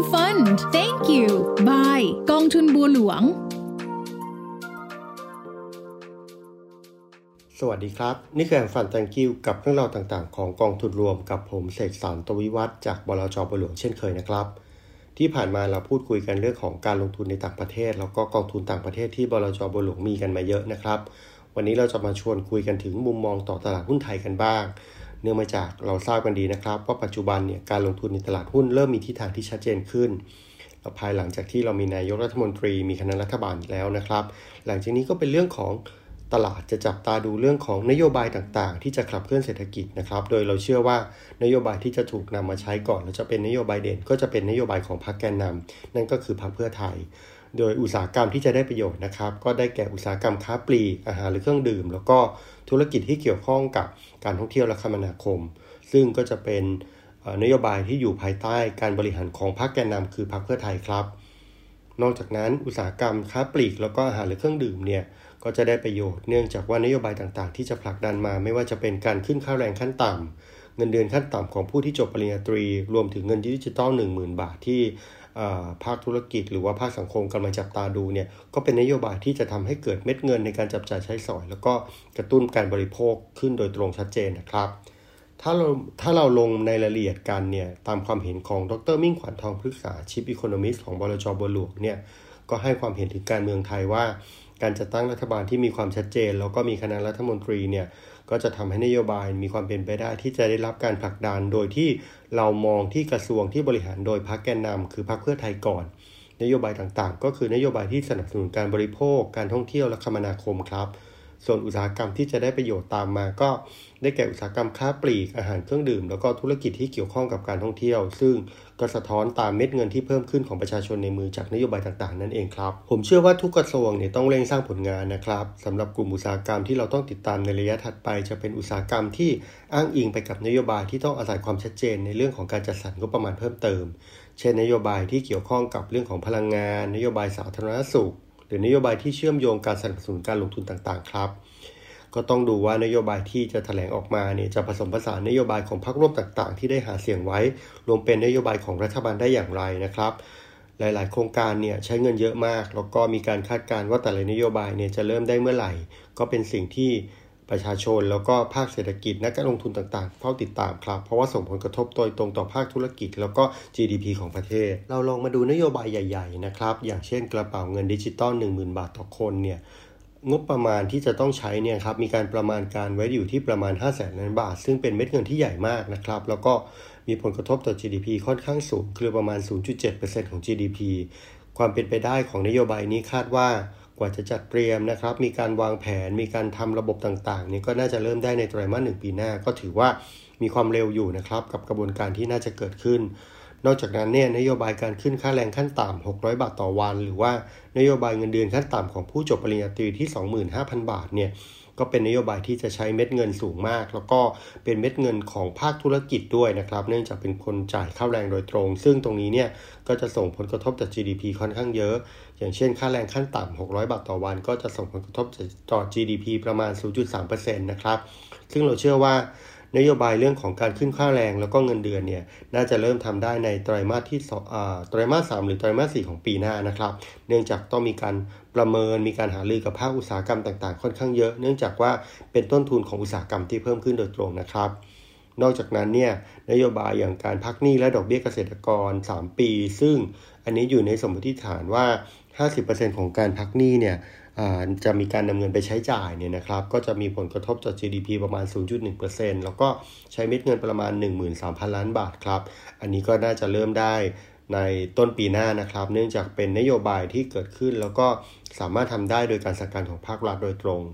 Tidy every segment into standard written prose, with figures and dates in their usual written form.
Freedom Fund Thank you Bye กองทุนบัวหลวงสวัสดีครับนี่คือแอมฟันแตงกิ้วกับเรื่องราวต่างๆของกองทุนรวมกับผมเสกสรร ตวิวัฒน์จากบลจ.บัวหลวงเช่นเคยนะครับที่ผ่านมาเราพูดคุยกันเรื่องของการลงทุนในต่างประเทศแล้วก็กองทุนต่างประเทศที่บลจ.บัวหลวงมีกันมาเยอะนะครับวันนี้เราจะมาชวนคุยกันถึงมุมมองต่อตลาดหุ้นไทยกันบ้างเนื่องมาจากเราทราบกันดีนะครับว่าปัจจุบันเนี่ยการลงทุนในตลาดหุ้นเริ่มมีทิศทางที่ชัดเจนขึ้นและภายหลังจากที่เรามีนายกรัฐมนตรีมีคณะรัฐบาลแล้วนะครับหลังจากนี้ก็เป็นเรื่องของตลาดจะจับตาดูเรื่องของนโยบายต่างๆที่จะขับเคลื่อนเศรษฐกิจนะครับโดยเราเชื่อว่านโยบายที่จะถูกนำมาใช้ก่อนและจะเป็นนโยบายเด่นก็จะเป็นนโยบายของพรรคแกนนำนั่นก็คือพรรคเพื่อไทยโดยอุตสาหกรรมที่จะได้ประโยชน์นะครับก็ได้แก่อุตสาหกรรมค้าปลีกอาหารหรือเครื่องดื่มแล้วก็ธุรกิจที่เกี่ยวข้องกับการท่องเที่ยวและคมนาคมซึ่งก็จะเป็นนโยบายที่อยู่ภายใต้การบริหารของพรรคแกนนำคือพรรคเพื่อไทยครับนอกจากนั้นอุตสาหกรรมค้าปลีกแล้วก็อาหารหรือเครื่องดื่มเนี่ยก็จะได้ประโยชน์เนื่องจากว่านโยบายต่างๆที่จะผลักดันมาไม่ว่าจะเป็นการขึ้นค่าแรงขั้นต่ำเงินเดือนขั้นต่ำของผู้ที่จบปริญญาตรีรวมถึงเงินดิจิทัล 10,000 บาทที่ภาคธุรกิจหรือว่าภาคสังคมกำลังจับตาดูเนี่ยก็เป็นนโยบายที่จะทำให้เกิดเม็ดเงินในการจับจ่ายใช้สอยแล้วก็กระตุ้นการบริโภคขึ้นโดยตรงชัดเจนนะครับถ้าเราลงในรายละเอียดกันเนี่ยตามความเห็นของดร.มิ่งขวัญทองพฤกษา Chief Economist ของบลจ.บัวหลวงเนี่ยก็ให้ความเห็นถึงการเมืองไทยว่าการจัดตั้งรัฐบาลที่มีความชัดเจนแล้วก็มีคณะรัฐมนตรีเนี่ยก็จะทำให้นโยบายมีความเป็นไปได้ที่จะได้รับการผลักดันโดยที่เรามองที่กระทรวงที่บริหารโดยพรรคแกนนำคือพรรคเพื่อไทยก่อนนโยบายต่างๆก็คือนโยบายที่สนับสนุนการบริโภคการท่องเที่ยวและคมนาคมครับส่วนอุตสาหกรรมที่จะได้ประโยชน์ตามมาก็ได้แก่อุตสาหกรรมค้าปลีกอาหารเครื่องดื่มแล้วก็ธุรกิจที่เกี่ยวข้องกับการท่องเที่ยวซึ่งก็สะท้อนตามเม็ดเงินที่เพิ่มขึ้นของประชาชนในมือจากนโยบายต่างๆนั่นเองครับผมเชื่อว่าทุกกระทรวงเนี่ยต้องเร่งสร้างผลงานนะครับสำหรับกลุ่มอุตสาหกรรมที่เราต้องติดตามในระยะถัดไปจะเป็นอุตสาหกรรมที่อ้างอิงไปกับนโยบายที่ต้องอาศัยความชัดเจนในเรื่องของการจัดสรรงบประมาณเพิ่มเติมเช่นนโยบายที่เกี่ยวข้องกับเรื่องของพลังงานนโยบายสาธารณสุขหรือนโยบายที่เชื่อมโยงการสนับสนุนการลงทุนต่างๆครับก็ต้องดูว่านโยบายที่จะแถลงออกมาเนี่ยจะผสมผสานนโยบายของพรรคร่วมต่างๆที่ได้หาเสียงไว้รวมเป็นนโยบายของรัฐบาลได้อย่างไรนะครับหลายๆโครงการเนี่ยใช้เงินเยอะมากแล้วก็มีการคาดการณ์ว่าแต่ละนโยบายเนี่ยจะเริ่มได้เมื่อไหร่ก็เป็นสิ่งที่ประชาชนแล้วก็ภาคเศรษฐกิจนักการลงทุนต่างๆเฝ้าติดตามครับเพราะว่าส่งผลกระทบโดยตรงต่อภาคธุรกิจแล้วก็ GDP ของประเทศเราลองมาดูนโยบายใหญ่ๆนะครับอย่างเช่นกระเป๋าเงินดิจิตอล 10,000 บาทต่อคนเนี่ยงบประมาณที่จะต้องใช้เนี่ยครับมีการประมาณการไว้อยู่ที่ประมาณ 500,000 ล้านบาทซึ่งเป็นเม็ดเงินที่ใหญ่มากนะครับแล้วก็มีผลกระทบต่อ GDP ค่อนข้างสูงคือประมาณ 0.7% ของ GDP ความเป็นไปได้ของนโยบายนี้คาดว่ากว่าจะจัดเตรียมนะครับมีการวางแผนมีการทำระบบต่างๆนี่ก็น่าจะเริ่มได้ในไตรมาส1ปีหน้าก็ถือว่ามีความเร็วอยู่นะครับกับกระบวนการที่น่าจะเกิดขึ้นนอกจากนั้นเนี่ยนโยบายการขึ้นค่าแรงขั้นต่ำ600บาทต่อวันหรือว่านโยบายเงินเดือนขั้นต่ำของผู้จบปริญญาตรีที่ 25,000 บาทเนี่ยก็เป็นนโยบายที่จะใช้เม็ดเงินสูงมากแล้วก็เป็นเม็ดเงินของภาคธุรกิจด้วยนะครับเนื่องจากเป็นคนจ่ายค่าแรงโดยตรงซึ่งตรงนี้เนี่ยก็จะส่งผลกระทบต่อ GDP ค่อนข้างเยอะอย่างเช่นค่าแรงขั้นต่ำ600บาทต่อวันก็จะส่งผลกระทบต่อ GDP ประมาณ 0.3% นะครับซึ่งเราเชื่อว่านโยบายเรื่องของการขึ้นค่าแรงแล้วก็เงินเดือนเนี่ยน่าจะเริ่มทำได้ในไตรมาสที่ไตรมาส3หรือไตรมาส4ของปีหน้านะครับเนื่องจากต้องมีการประเมินมีการหารือกับภาคอุตสาหกรรมต่างๆค่อนข้างเยอะเนื่องจากว่าเป็นต้นทุนของอุตสาหกรรมที่เพิ่มขึ้นโดยตรงนะครับนอกจากนั้นเนี่ยนโยบายอย่างการพักหนี้และดอกเบี้ยเกษตรกร3ปีซึ่งอันนี้อยู่ในสมมติฐานว่า 50% ของการพักหนี้เนี่ยจะมีการนำเงินไปใช้จ่ายเนี่ยนะครับก็จะมีผลกระทบต่อ GDP ประมาณ 0.1% แล้วก็ใช้เม็ดเงินประมาณ 13,000 ล้านบาทครับอันนี้ก็น่าจะเริ่มได้ในต้นปีหน้านะครับเนื่องจากเป็นนโยบายที่เกิดขึ้นแล้วก็สามารถทำได้โดยการสั่งการของภาครัฐโดยตรง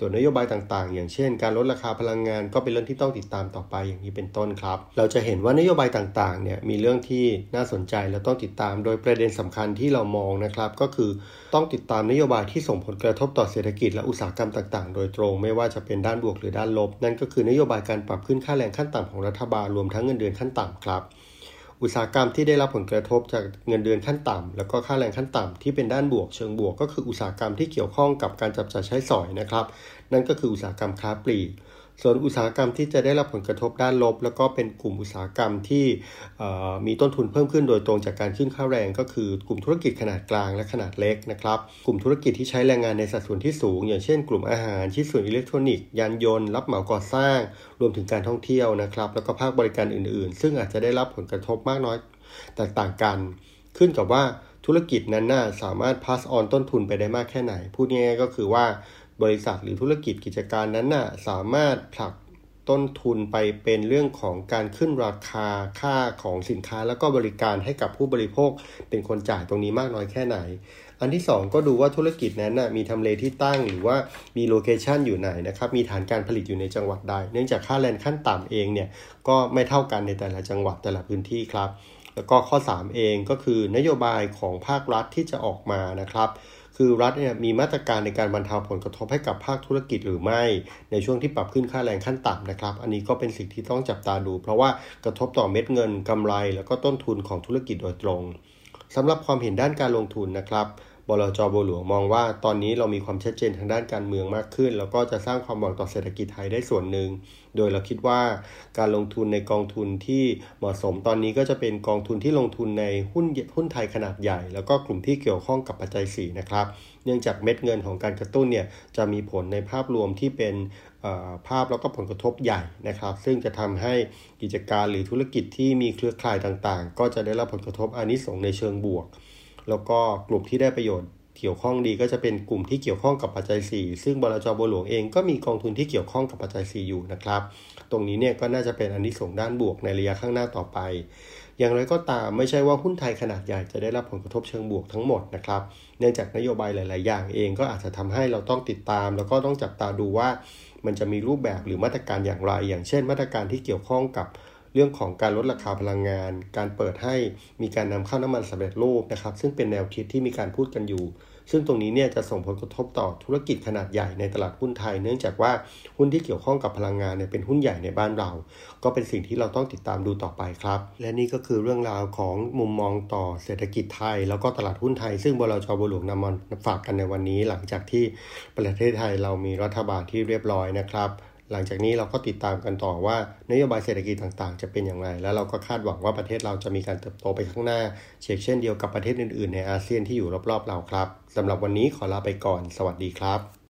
ส่วนนโยบายต่างๆอย่างเช่นการลดราคาพลังงานก็เป็นเรื่องที่ต้องติดตามต่อไปอย่างนี้เป็นต้นครับเราจะเห็นว่านโยบายต่างๆเนี่ยมีเรื่องที่น่าสนใจและต้องติดตามโดยประเด็นสำคัญที่เรามองนะครับก็คือต้องติดตามนโยบายที่ส่งผลกระทบต่อเศรษฐกิจและอุตสาหกรรมต่างๆโดยตรงไม่ว่าจะเป็นด้านบวกหรือด้านลบนั่นก็คือนโยบายการปรับขึ้นค่าแรงขั้นต่ำของรัฐบาลรวมทั้งเงินเดือนขั้นต่ำครับอุตสาหกรรมที่ได้รับผลกระทบจากเงินเดือนขั้นต่ำแล้วก็ค่าแรงขั้นต่ำที่เป็นด้านบวกเชิงบวกก็คืออุตสาหกรรมที่เกี่ยวข้องกับการจับจ่ายใช้สอยนะครับนั่นก็คืออุตสาหกรรมค้าปลีก ส่วนอุตสาหกรรมที่จะได้รับผลกระทบด้านลบแล้วก็เป็นกลุ่มอุตสาหกรรมที่มีต้นทุนเพิ่มขึ้นโดยตรงจากการขึ้นค่าแรงก็คือกลุ่มธุรกิจขนาดกลางและขนาดเล็กนะครับกลุ่มธุรกิจที่ใช้แรงงานในสัดส่วนที่สูงอย่างเช่นกลุ่มอาหารชิ้นส่วนอิเล็กทรอนิกส์ยานยนต์รับเหมาก่อสร้างรวมถึงการท่องเที่ยวนะครับแล้วก็ภาคบริการอื่นๆซึ่งอาจจะได้รับผลกระทบมากน้อยแตกต่างกันขึ้นกับว่าธุรกิจนั้นสามารถ pass on ต้นทุนไปได้มากแค่ไหนพูดง่ายๆก็คือว่าบริษัทหรือธุรกิจกิจการนั้นสามารถผลักต้นทุนไปเป็นเรื่องของการขึ้นราคาค่าของสินค้าแล้วก็บริการให้กับผู้บริโภคเป็นคนจ่ายตรงนี้มากน้อยแค่ไหนอันที่2ก็ดูว่าธุรกิจนั้นมีทำเลที่ตั้งหรือว่ามีโลเคชันอยู่ไหนนะครับมีฐานการผลิตอยู่ในจังหวัดใดเนื่องจากค่าแรงขั้นต่ำเองเนี่ยก็ไม่เท่ากันในแต่ละจังหวัดแต่ละพื้นที่ครับแล้วก็ข้อ3เองก็คือนโยบายของภาครัฐที่จะออกมานะครับคือรัฐเนี่ยมีมาตรการในการบรรเทาผลกระทบให้กับภาคธุรกิจหรือไม่ในช่วงที่ปรับขึ้นค่าแรงขั้นต่ำนะครับอันนี้ก็เป็นสิ่งที่ต้องจับตาดูเพราะว่ากระทบต่อเม็ดเงินกำไรแล้วก็ต้นทุนของธุรกิจโดยตรงสำหรับความเห็นด้านการลงทุนนะครับบลจ.บัวหลวงมองว่าตอนนี้เรามีความชัดเจนทางด้านการเมืองมากขึ้นแล้วก็จะสร้างความหวังต่อเศรษฐกิจไทยได้ส่วนหนึ่งโดยเราคิดว่าการลงทุนในกองทุนที่เหมาะสมตอนนี้ก็จะเป็นกองทุนที่ลงทุนในหุ้นไทยขนาดใหญ่แล้วก็กลุ่มที่เกี่ยวข้องกับปัจจัย4นะครับเนื่องจากเม็ดเงินของการกระตุ้นเนี่ยจะมีผลในภาพรวมที่เป็นภาพแล้วก็ผลกระทบใหญ่นะครับซึ่งจะทำให้กิจการหรือธุรกิจที่มีเครือข่ายต่างๆก็จะได้รับผลกระทบอานิสงส์ในเชิงบวกแล้วก็กลุ่มที่ได้ประโยชน์เกี่ยวข้องดีก็จะเป็นกลุ่มที่เกี่ยวข้องกับปัจจัย4ซึ่งบลจ.บัวหลวงเองก็มีกองทุนที่เกี่ยวข้องกับปัจจัย4อยู่นะครับตรงนี้เนี่ยก็น่าจะเป็นอานิสงส์ด้านบวกในระยะข้างหน้าต่อไปอย่างไรก็ตามไม่ใช่ว่าหุ้นไทยขนาดใหญ่จะได้รับผลกระทบเชิงบวกทั้งหมดนะครับเนื่องจากนโยบายหลายๆอย่างเองก็อาจจะทำให้เราต้องติดตามแล้วก็ต้องจับตาดูว่ามันจะมีรูปแบบหรือมาตรการอย่างไรอย่างเช่นมาตรการที่เกี่ยวข้องกับเรื่องของการลดราคาพลังงานการเปิดให้มีการนำเข้าน้ำมันสำเร็จรูปนะครับซึ่งเป็นแนวคิดที่มีการพูดกันอยู่ซึ่งตรงนี้เนี่ยจะส่งผลกระทบต่อธุรกิจขนาดใหญ่ในตลาดหุ้นไทยเนื่องจากว่าหุ้นที่เกี่ยวข้องกับพลังงานเนี่ยเป็นหุ้นใหญ่ในบ้านเราก็เป็นสิ่งที่เราต้องติดตามดูต่อไปครับและนี่ก็คือเรื่องราวของมุมมองต่อเศรษฐกิจไทยแล้วก็ตลาดหุ้นไทยซึ่งบลจ.บัวหลวงนำมาฝากกันในวันนี้หลังจากที่ประเทศไทยเรามีรัฐบาลที่เรียบร้อยนะครับหลังจากนี้เราก็ติดตามกันต่อว่านโยบายเศรษฐกิจต่างๆจะเป็นอย่างไรแล้วเราก็คาดหวังว่าประเทศเราจะมีการเติบโตไปข้างหน้าเช่นเดียวกับประเทศอื่นๆในอาเซียนที่อยู่รอบๆเราครับสำหรับวันนี้ขอลาไปก่อนสวัสดีครับ